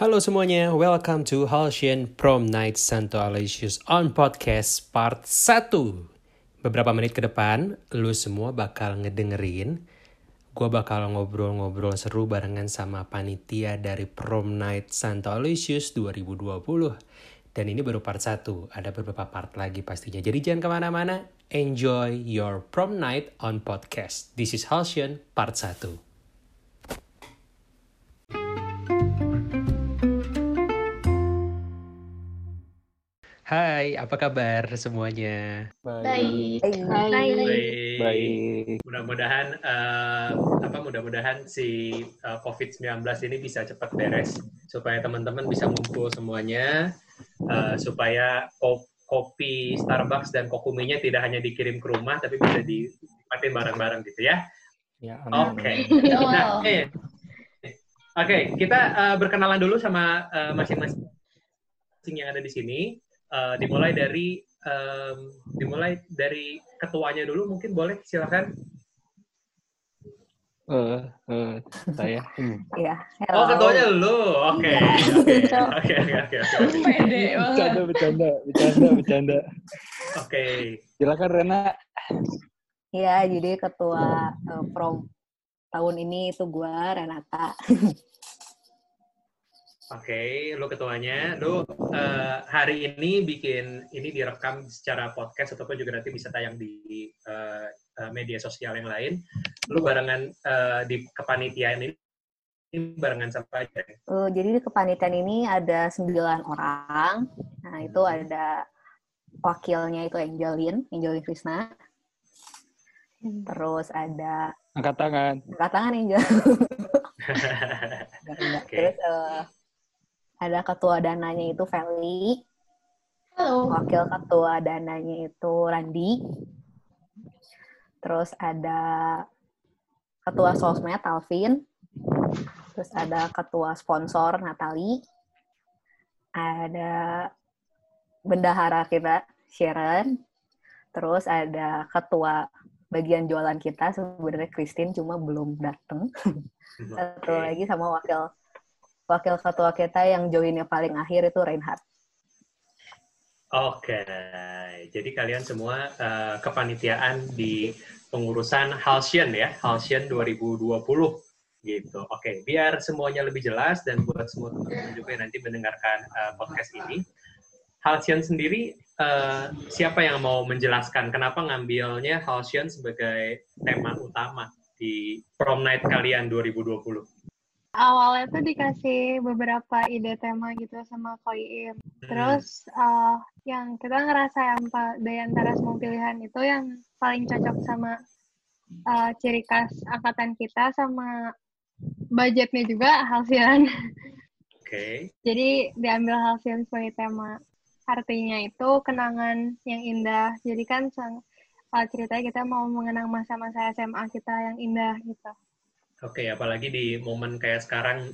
Halo semuanya, welcome to Halcyon Prom Night Santo Aloysius on Podcast Part 1. Beberapa menit ke depan, lu semua bakal ngedengerin. Gue bakal ngobrol-ngobrol seru barengan sama panitia dari Prom Night Santo Aloysius 2020. Dan ini baru part 1, ada beberapa part lagi pastinya. Jadi jangan kemana-mana, enjoy your prom night on podcast. This is Halcyon Part 1. Hai, apa kabar semuanya? Baik. Mudah-mudahan si COVID-19 ini bisa cepat beres supaya teman-teman bisa ngumpul semuanya, supaya kopi Starbucks dan kokuminya tidak hanya dikirim ke rumah tapi bisa dinikmatin bareng-bareng gitu ya. Oke, kita berkenalan dulu sama masing-masing yang ada di sini. Dimulai dari ketuanya dulu, mungkin boleh, silakan. Saya. Iya. Oh, ketuanya lu. Oke. Bercanda. Oke. Silakan Rena. Iya, jadi ketua prom tahun ini itu gua, Renata. Oke, lu ketuanya. Lu hari ini bikin, ini direkam secara podcast ataupun juga nanti bisa tayang di media sosial yang lain. Lu barengan di kepanitiaan ini barengan sama aja. Jadi di kepanitiaan ini ada 9 orang. Nah, itu ada wakilnya itu Angelin Krisna. Terus ada... Angkat tangan, Angel. Terus... ada ketua dananya itu Feli. Halo. Wakil ketua dananya itu Randy. Terus ada ketua sosmed Alvin. Terus ada ketua sponsor Natalie. Ada bendahara kita Sharon. Terus ada ketua bagian jualan kita sebenarnya Christine cuma belum datang. Satu lagi sama wakil ketua kita yang joinnya paling akhir itu Reinhard. Oke, jadi kalian semua kepanitiaan di pengurusan Halcyon ya, Halcyon 2020 gitu. Oke, biar semuanya lebih jelas dan buat semua teman-teman juga yang nanti mendengarkan podcast ini, Halcyon sendiri siapa yang mau menjelaskan kenapa ngambilnya Halcyon sebagai tema utama di Prom Night kalian 2020? Awalnya tuh dikasih beberapa ide tema gitu sama Koi Im. Terus yang kita ngerasa yang dari antara semua pilihan itu yang paling cocok sama ciri khas angkatan kita sama budgetnya juga Halcyon. Oke. Jadi diambil Halcyon sebagai tema. Artinya itu kenangan yang indah. Jadi kan ceritanya kita mau mengenang masa-masa SMA kita yang indah gitu. Oke, apalagi di momen kayak sekarang,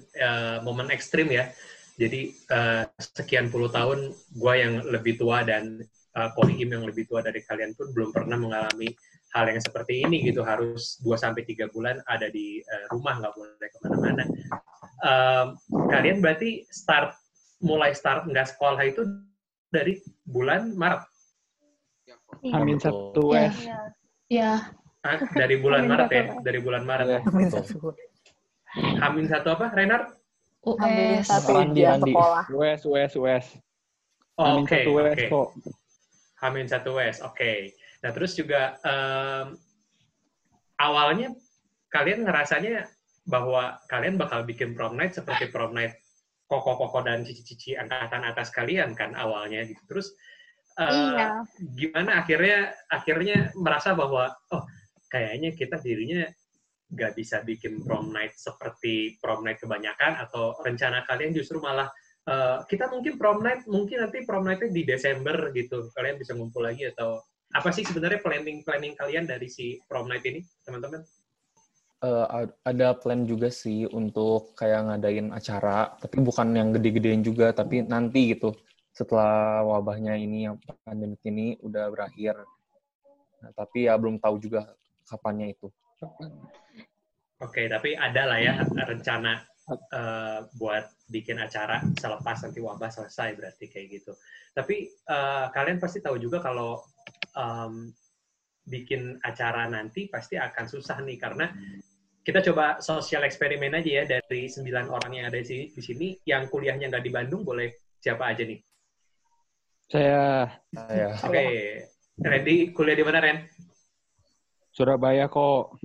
momen ekstrim ya. Jadi, sekian puluh tahun, gue yang lebih tua dan Koi Im yang lebih tua dari kalian pun belum pernah mengalami hal yang seperti ini gitu. Harus 2-3 bulan ada di rumah, nggak boleh kemana-mana. Kalian berarti mulai nggak sekolah itu dari bulan Maret? -1 Iya. Ya. Dari bulan Maret ya, Hamin 1 apa, Reinhard? US. Andi. US. Hamin 1 US, oke. Nah, terus juga awalnya kalian ngerasanya bahwa kalian bakal bikin prom night seperti prom night koko-koko dan cici-cici angkatan atas kalian kan awalnya gitu. Terus iya. Gimana akhirnya merasa bahwa kayaknya kita dirinya nggak bisa bikin prom night seperti prom night kebanyakan, atau rencana kalian justru malah kita mungkin nanti prom night-nya di Desember gitu, kalian bisa ngumpul lagi, atau apa sih sebenarnya planning kalian dari si prom night ini, teman-teman? Ada plan juga sih untuk kayak ngadain acara, tapi bukan yang gede-gedein juga, tapi nanti gitu setelah wabahnya ini, yang pandemi ini udah berakhir. Nah, tapi ya belum tahu juga kapannya itu. Oke, tapi ada lah ya rencana buat bikin acara selepas nanti wabah selesai, berarti kayak gitu. Tapi kalian pasti tahu juga kalau bikin acara nanti pasti akan susah nih, karena kita coba sosial eksperimen aja ya, dari 9 orang yang ada di sini, yang kuliahnya nggak di Bandung, boleh siapa aja nih? Saya. Oke. Randy, kuliah di mana, Ren? Surabaya kok.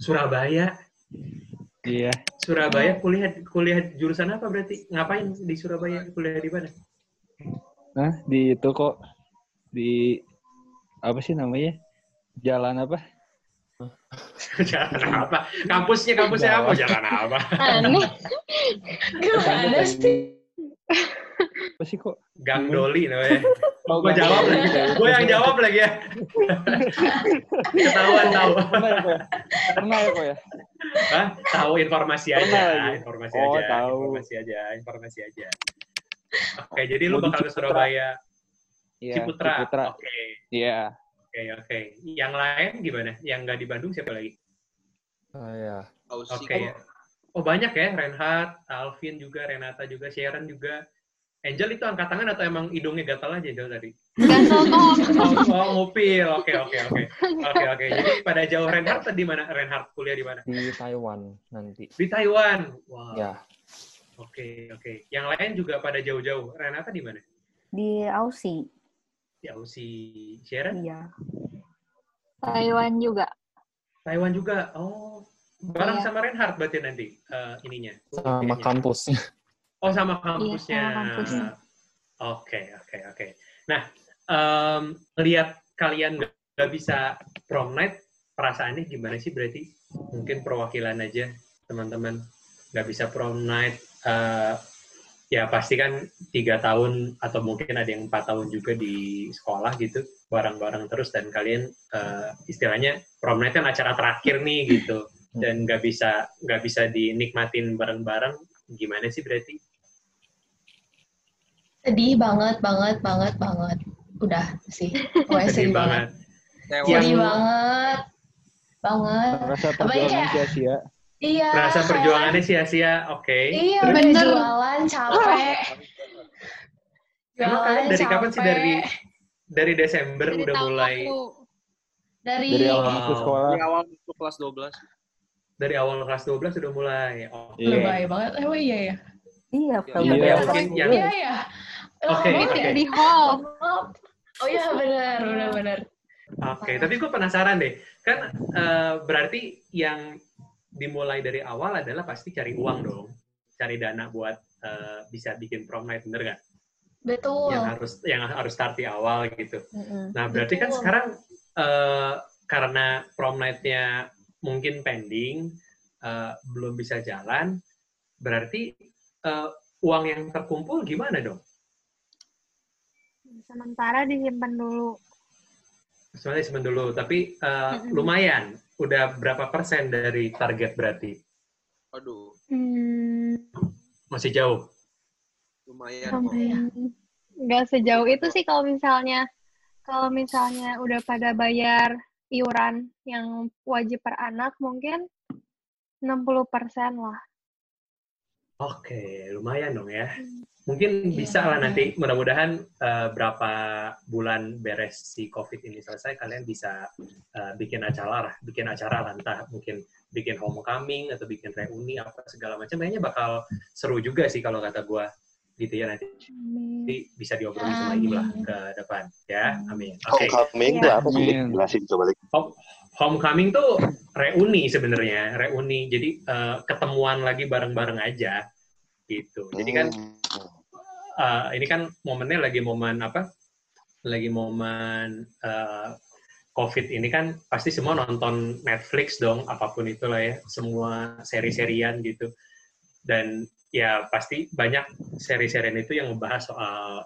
Surabaya? Iya. Surabaya, kuliah jurusan apa berarti? Ngapain di Surabaya? Kuliah di mana? Nah, di itu kok. Di, apa sih namanya? Jalan apa? Jalan apa? Kampusnya apa? Jalan apa? Aneh. Gimana sih? Apa sih kok? Gang Doli namanya. Oh, gue jawab lagi. Gue yang jawab lagi ya. Ketahuan tahu. Pernah ya kok ya? Hah? Tahu informasi aja. Informasi aja. Oke, jadi lu bakal ke Surabaya. Ciputra. Oke. Iya. Oke. Yang lain gimana? Yang nggak di Bandung siapa lagi? Saya. Oke. Oh, banyak ya. Reinhard, Alvin juga, Renata juga, Sharon juga. Angel itu angkat tangan atau emang hidungnya gatal aja jauh tadi? Gatal kok. Oh, ngupil. Oke. Jadi pada jauh. Reinhard tadi mana? Reinhard kuliah di mana? Di Taiwan nanti. Di Taiwan. Wow. Ya. Oke. Yang lain juga pada jauh-jauh. Renata di mana? Di Aussie. Di Aussie. Sharon? Iya. Taiwan juga. Oh. Bareng sama Reinhard berarti nanti ininya. Sama kampusnya. Oh, sama kampusnya. Iya, sama kampusnya. Oke. Nah, lihat kalian nggak bisa prom night, perasaannya gimana sih berarti? Mungkin perwakilan aja, teman-teman. Nggak bisa prom night. Ya, pasti kan 3 tahun atau mungkin ada yang 4 tahun juga di sekolah gitu, bareng-bareng terus. Dan kalian istilahnya prom night kan acara terakhir nih gitu. Dan nggak bisa dinikmatin bareng-bareng. Gimana sih berarti? Sedih banget. Udah sih. Sedih banget. Merasa perjuangannya sia-sia. Iya. Merasa perjuangannya sia-sia. Oke. Iya, bener. Jualan capek. Dari kapan sih? Dari Desember dari udah mulai. Dari awal masuk sekolah. Dari awal masuk kelas 12. Dari awal kelas 12 sudah mulai. Lebay banget. Oh iya ya. Iya, mungkin. Oke. Di hall. Oh iya, benar. Oke, tapi gue penasaran deh. Kan berarti yang dimulai dari awal adalah pasti cari uang dong. Cari dana buat bisa bikin prom night, bener kan? Betul. Yang harus start di awal gitu. Nah, berarti kan sekarang karena prom night-nya mungkin pending, belum bisa jalan, berarti uang yang terkumpul gimana dong? Sementara disimpan dulu, tapi lumayan. Udah berapa persen dari target berarti? Aduh. Masih jauh? Lumayan. Nggak sejauh itu sih kalau misalnya udah pada bayar iuran yang wajib per anak mungkin 60% lah. Oke, lumayan dong ya. Mungkin bisa lah nanti, mudah-mudahan berapa bulan beres si COVID ini selesai, kalian bisa bikin acara lah, entah mungkin bikin homecoming atau bikin reuni apa segala macam. Kayaknya bakal seru juga sih kalau kata gue gitu ya nanti. Jadi bisa diobrolin sama Im lah ke depan ya. Amin. Oke. Homecoming itu apa sih? Jelasin coba lagi. Homecoming tuh reuni sebenarnya. Jadi ketemuan lagi bareng-bareng aja gitu. Jadi kan ini kan momennya lagi momen apa? Lagi momen COVID ini kan pasti semua nonton Netflix dong, apapun itulah ya. Semua seri-serian gitu. Dan ya pasti banyak seri-serian itu yang ngebahas soal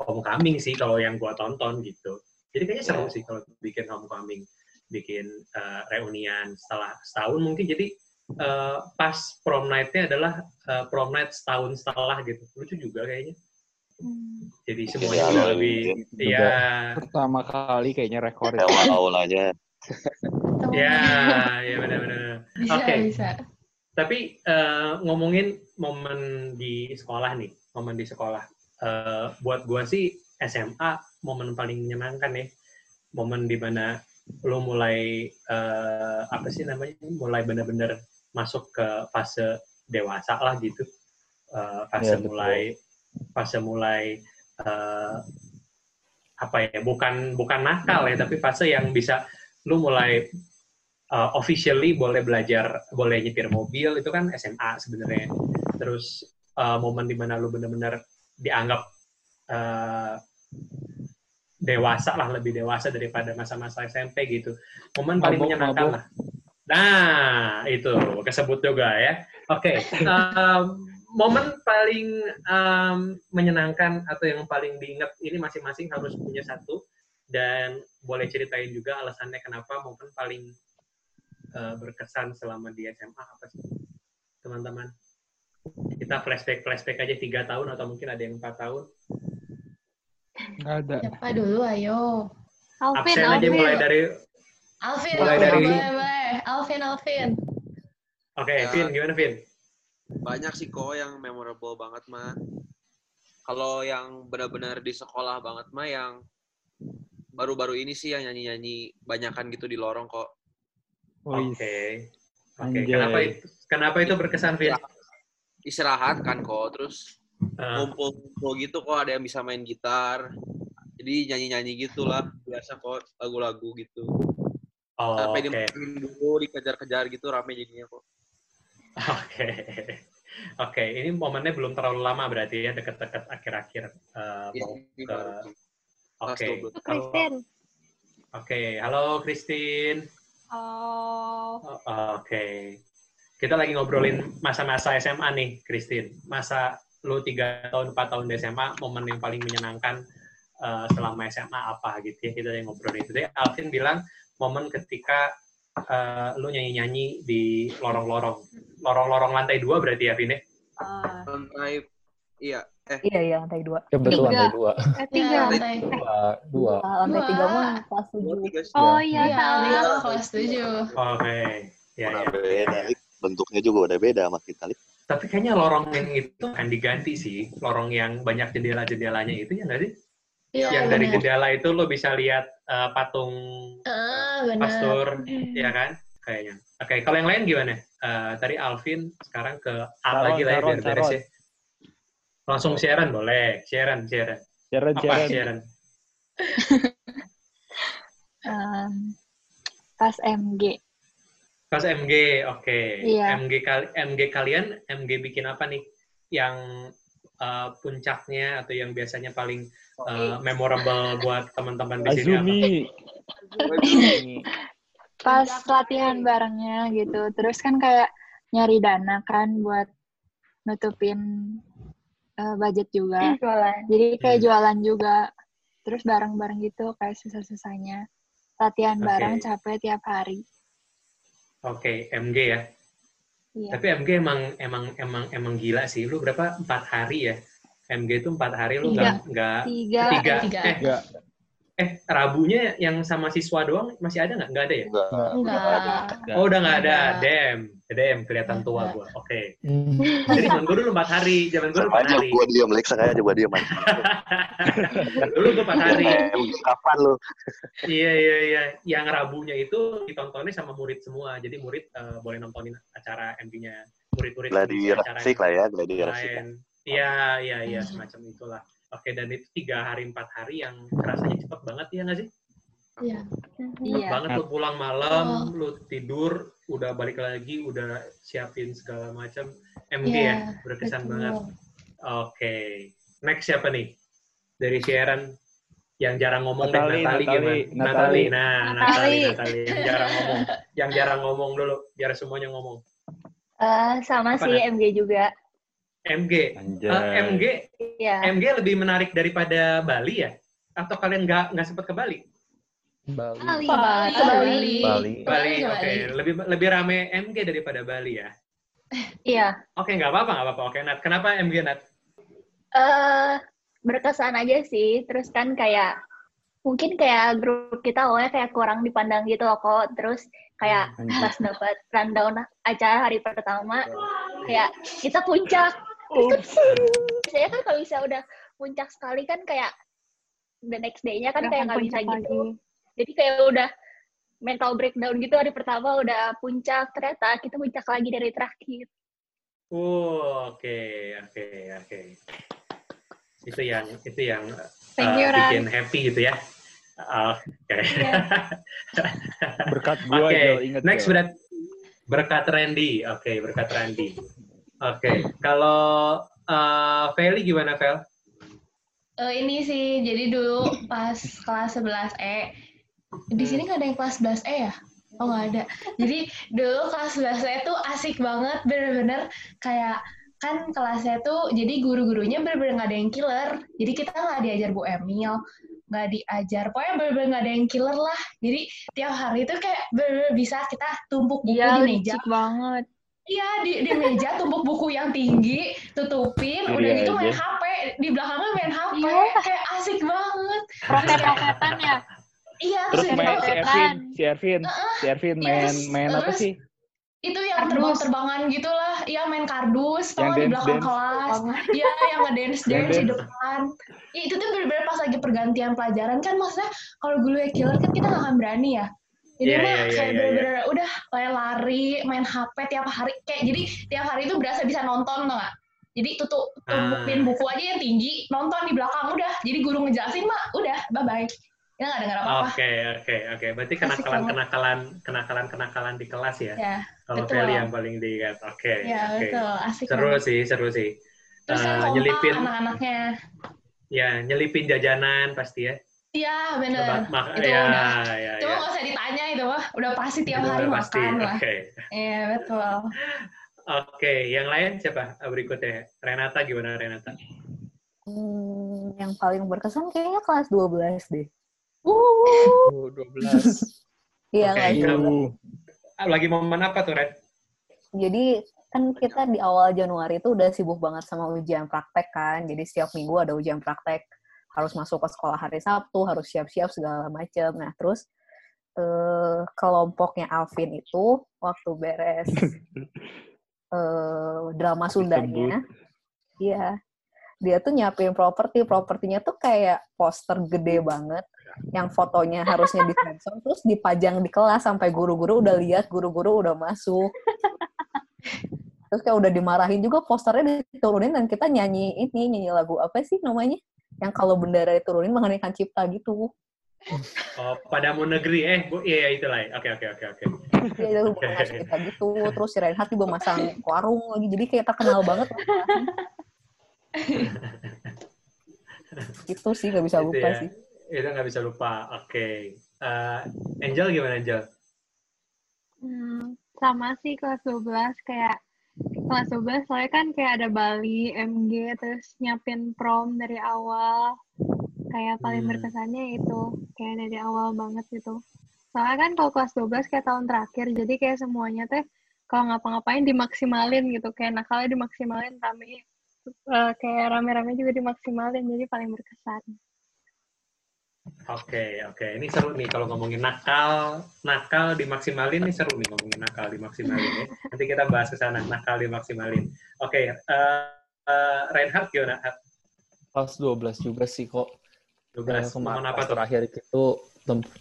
homecoming sih kalau yang gua tonton gitu. Jadi kayaknya seru sih kalau bikin homecoming, bikin reunian setelah setahun mungkin. Jadi pas prom night-nya adalah prom night setahun setelah gitu. Lucu juga kayaknya. Jadi semuanya lebih ya. Pertama kali kayaknya rekor itu. Awal aja. Ya, benar-benar. Oke. Tapi ngomongin momen di sekolah nih, momen di sekolah. Buat gue sih SMA momen paling menyenangkan ya. Momen di mana lo mulai mulai benar-benar masuk ke fase dewasa lah gitu. Fase mulai bukan nakal ya, tapi fase yang bisa lo mulai officially boleh belajar, boleh nyetir mobil, itu kan SMA sebenarnya. Terus momen dimana lu benar-benar dianggap dewasa lah, lebih dewasa daripada masa-masa SMP gitu. Momen paling menyenangkan lah. Nah, itu kesebut juga ya. Oke, momen paling menyenangkan atau yang paling diingat, ini masing-masing harus punya satu, dan boleh ceritain juga alasannya kenapa momen paling berkesan selama di SMA apa sih teman-teman? Kita flashback aja 3 tahun atau mungkin ada yang 4 tahun. Nggak ada. Siapa dulu, ayo. Alvin. Mulai dari Alvin. Oke, Vin, gimana Vin? Banyak sih kok yang memorable banget mah. Kalau yang benar-benar di sekolah banget mah yang baru-baru ini sih, yang nyanyi-nyanyi banyakan gitu di lorong kok. Oke. Kenapa itu berkesan, Vin? Istirahat kan kok, terus kumpul gitu kok, ada yang bisa main gitar. Jadi nyanyi-nyanyi gitulah, biasa kok lagu-lagu gitu. Sampai dimainin dulu, dikejar-kejar gitu, rame jadinya kok. Oke, ini momennya belum terlalu lama berarti ya, deket-deket akhir-akhir Oke. Halo Christine. Oh. Oke. Kita lagi ngobrolin masa-masa SMA nih, Christine. Masa lu 3 tahun, 4 tahun di SMA, momen yang paling menyenangkan selama SMA apa gitu ya. Kita lagi ngobrolin itu. Jadi Alvin bilang momen ketika lu nyanyi-nyanyi di lorong-lorong. Lorong-lorong lantai 2 berarti ya, Vin? Iya, lantai 2. Betul, lantai 2. Lantai 3 mah kelas 7. Oh iya, kelas 7. Oke. Ya. Beda. Bentuknya juga udah beda sama kita. Tapi kayaknya lorong yang itu akan diganti sih. Lorong yang banyak jendela-jendelanya itu ya nggak sih? Iya, yang bener. Dari jendela itu lo bisa lihat patung pastur, ya kan? Kayaknya. Oke, kalau yang lain gimana? Tadi Alvin, sekarang ke Al lagi lah biar beres ya. Langsung Sharon boleh. Sharon. Pas MG. Pas MG, oke. Iya. MG kalian, MG bikin apa nih? Yang puncaknya atau yang biasanya paling memorable buat teman-teman di sini apa? Pas latihan barengnya gitu. Terus kan kayak nyari dana kan buat nutupin budget juga, jualan. Jadi kayak jualan juga, terus bareng-bareng gitu kayak susah-susahnya, latihan bareng capek tiap hari. Oke, MG ya. Iya. Tapi MG emang gila sih. Lu berapa? 4 hari ya? MG itu 4 hari lu nggak? Tiga. Rabunya yang sama siswa doang masih ada nggak? Nggak ada ya? Nggak. Oh, udah nggak ada. Damn, kelihatan tua gue. Oke. Jadi zaman gue dulu 4 hari. Gue diam, Lex. Coba diam. Dulu gue 4 hari. Kapan lo? Iya. Yang Rabunya itu ditontonnya sama murid semua. Jadi murid boleh nontonin acara MG-nya. Murid-murid. Gladiresik lah ya. Iya. Semacam itulah. Oke, dan itu 3 hari 4 hari yang rasanya cepet banget ya nggak sih? Iya. Cepet banget, lu pulang malam, lu tidur, udah balik lagi, udah siapin segala macam. MG ya, berkesan banget. Oke, next siapa nih? Dari Sharon yang jarang ngomong, Natalie. Natalie yang jarang ngomong dulu, biar semuanya ngomong. Sama sih MG juga. MG lebih menarik daripada Bali ya? Atau kalian nggak sempat ke Bali? Bali. Oke. Lebih rame MG daripada Bali ya? Iya. Oke, nggak apa-apa. Oke, Nat. Kenapa MG, Nat? Berkesan aja sih. Terus kan kayak mungkin kayak grup kita awalnya kayak kurang dipandang gitu loh kok. Terus Kayak pas dapat rundown acara hari pertama, kayak kita puncak. Saya kan kalau bisa udah puncak sekali kan kayak the next day-nya kan kayak nggak bisa gitu. Jadi kayak udah mental breakdown gitu, hari pertama udah puncak, ternyata kita puncak lagi dari terakhir. Oke. Itu yang bikin happy gitu ya. Oke. Berkat gue okay. Ingat. Next berkat Randy. Oke, berkat Randy. Oke, kalau Feli gimana, Fel? Ini sih, jadi dulu pas kelas 11E, di sini nggak ada yang kelas 11E ya? Oh, nggak ada. Jadi dulu kelas 11E tuh asik banget, bener-bener kayak kan kelasnya tuh, jadi guru-gurunya bener-bener nggak ada yang killer. Jadi kita nggak diajar Bu Emil, nggak diajar, pokoknya bener-bener nggak ada yang killer lah. Jadi tiap hari tuh kayak bener-bener bisa kita tumpuk buku di meja. Iya, asik banget. Iya, di meja tumpuk buku yang tinggi, tutupin, jadi udah gitu aja. Main HP, di belakangnya main HP, kayak asik banget. Roket-roketan ya? Iya, terus main si Ervin main apa sih? Itu yang terbang-terbangan gitu lah, iya main kardus, tau di belakang kelas, iya yang ngedance-dance di depan. Ya, itu tuh bener-bener pas lagi pergantian pelajaran kan, maksudnya kalau gurunya killer kan kita gak akan berani ya. Jadi kayak bener-bener udah lari, main HP tiap hari, kayak jadi tiap hari itu berasa bisa nonton tau gak? Jadi tutupin buku aja yang tinggi, nonton di belakang udah, jadi guru ngejelasin mah udah, bye-bye. Kita nggak dengar apa-apa. Oke. Berarti kenakalan di kelas ya? Ya, kalau Feli yang paling diingat. Oke. Ya, betul. Asik. Seru sih. Terus kan nyelipin anak-anaknya. Ya, nyelipin jajanan pasti ya. Iya, benar. Itu ya, udah. Ya, cuma nggak usah ditanya itu, mah. Udah pasti tiap hari makan lah. Iya, betul. Oke, yang lain siapa berikutnya? Renata, gimana Renata? Yang paling berkesan kayaknya kelas 12 deh. 12. Iya, lagi momen apa tuh, Ren? Jadi kan kita di awal Januari itu udah sibuk banget sama ujian praktek kan. Jadi setiap minggu ada ujian praktek. Harus masuk ke sekolah hari Sabtu, harus siap-siap segala macam. Nah, terus kelompoknya Alvin itu waktu beres drama Sundanya. Iya. Dia tuh nyiapin propertinya tuh kayak poster gede banget yang fotonya harusnya di sensor terus dipajang di kelas sampai guru-guru udah lihat, guru-guru udah masuk, terus kayak udah dimarahin juga, posternya diturunin dan kita nyanyi lagu apa sih namanya yang kalau bendera diturunin mengheningkan cipta gitu. Oh, Padamu Negeri iya itu lah. Oke. Iya, itu kita gitu. Terus si Reinhard juga masang warung lagi, jadi kayak terkenal banget. Itu sih nggak bisa lupa sih. Itu nggak bisa lupa. Oke. Angel gimana Angel? Sama sih kelas 12 kayak kelas 12 soalnya kan kayak ada Bali, MG, terus nyiapin prom dari awal. Kayak paling berkesannya itu kayak dari awal banget gitu. Soalnya kan kalau kelas 12 kayak tahun terakhir, jadi kayak semuanya teh kalau ngapa-ngapain dimaksimalin gitu, kayak nakalnya dimaksimalin, rame. Kayak rame-rame juga dimaksimalin, jadi paling berkesan. Oke. Ini seru nih kalau ngomongin nakal dimaksimalin, ini seru nih ngomongin nakal dimaksimalin ya. Nanti kita bahas ke sana, nakal dimaksimalin. Oke, Reinhard gimana? Pas 12 juga sih kok. 12 kemarin apa tuh? Terakhir itu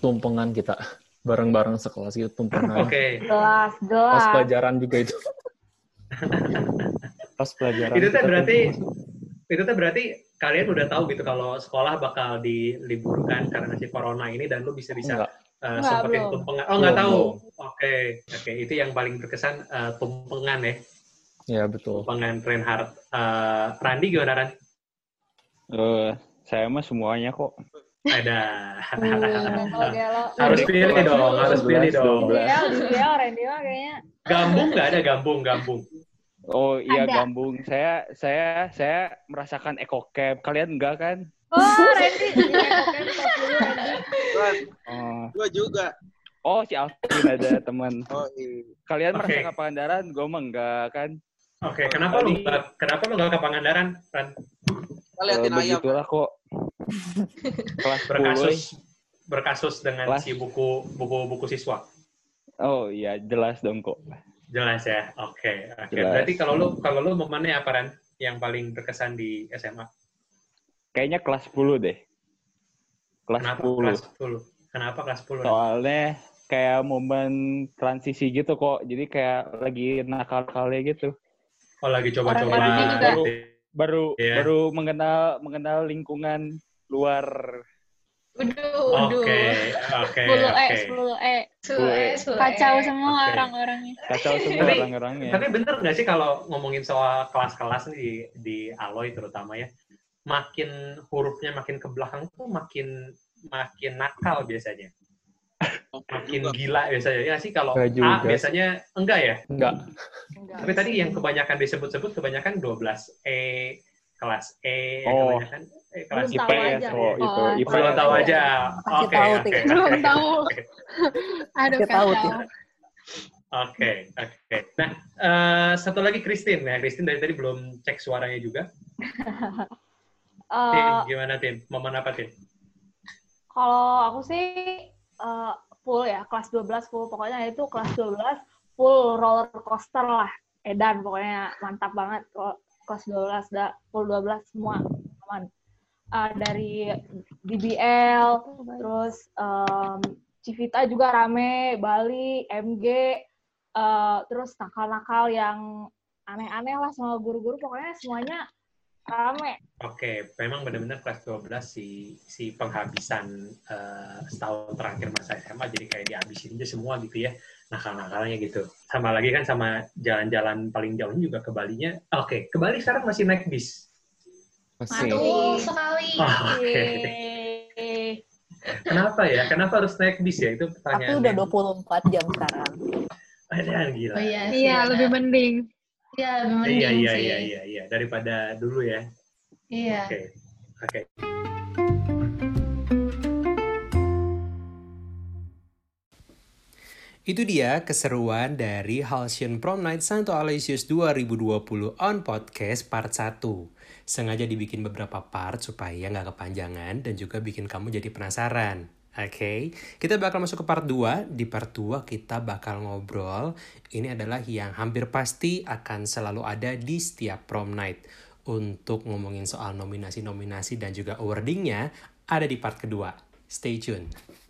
tumpengan kita, bareng-bareng sekelas gitu tumpengan. Oke. Jelas. Pas pelajaran juga itu. Pas pelajaran itu berarti kalian udah tahu gitu kalau sekolah bakal diliburkan karena si corona ini dan lu bisa sempetin tumpengan. Oh, nggak tahu. Oke, itu yang paling berkesan tumpengan ya. Iya, betul. Tumpengan Reinhard. Randy gimana, Ran? Saya mah semuanya kok. Ada. Harus pilih dong. Dia Randy mah kayaknya. Gambung nggak ada, gambung. Oh iya, ada. Gambung. Saya merasakan ekokep. Kalian enggak kan? Oh, Randy. Gua juga. Oh, si Alvin ada teman. Oh, iya. Kalian merasakan Pangandaran, gua mah enggak kan? Oke, kenapa lu enggak ke Pangandaran, Ran? Liatin ayam. Begitulah kok. Kelas berkasus dengan si buku siswa. Oh iya, jelas dong kok. Jelas ya, oke. Okay. Okay. Berarti kalau lu momennya apa Ran yang paling berkesan di SMA? Kayaknya kelas 10 deh. Kenapa kelas 10? Soalnya kayak momen transisi gitu kok. Jadi kayak lagi nakal-nakalnya gitu. Oh, lagi coba-coba. Baru mengenal lingkungan luar. Oke. Kacau semua orang-orangnya. Tapi bener nggak sih kalau ngomongin soal kelas-kelas di Aloy terutama ya, makin hurufnya makin ke belakang tuh makin nakal biasanya. Makin gila biasanya. Ya sih kalau A biasanya enggak ya? Enggak. Tapi tadi yang kebanyakan disebut-sebut kebanyakan 12E, kelas E, kebanyakan kelas IPS, itu. Belum tahu aja. Oke. Belum tahu. Aduh, kacau. Oke. Nah, satu lagi Christine. Nah, Christine dari tadi belum cek suaranya juga. Gimana, Tin? Momen apa, Tin? Kalau aku sih full ya, kelas 12 full. Pokoknya itu kelas 12 full roller coaster lah. Edan, pokoknya mantap banget. Kelas 12, full 12 semua. Dari DBL, terus Civita juga rame, Bali, MG, terus nakal-nakal yang aneh-aneh lah sama guru-guru, pokoknya semuanya rame. Oke, memang benar-benar kelas 12 si penghabisan setahun terakhir masa SMA, jadi kayak dihabisin aja semua gitu ya, nakal-nakalnya gitu. Sama lagi kan sama jalan-jalan paling jauhnya juga ke Balinya. Oke, ke Bali sekarang masih naik bis. Aduh, sekali. Kenapa ya? Kenapa harus naik bis ya? Itu pertanyaan. Aku udah 24 jam sekarang. Padahal gila. Oh, iya, lebih mending. Iya, daripada dulu ya. Iya. Oke. Itu dia keseruan dari Halcyon Prom Night Santo Aloysius 2020 on podcast part 1. Sengaja dibikin beberapa part supaya nggak kepanjangan dan juga bikin kamu jadi penasaran. Oke, kita bakal masuk ke part 2. Di part 2 kita bakal ngobrol. Ini adalah yang hampir pasti akan selalu ada di setiap prom night. Untuk ngomongin soal nominasi-nominasi dan juga awardingnya ada di part kedua. Stay tune.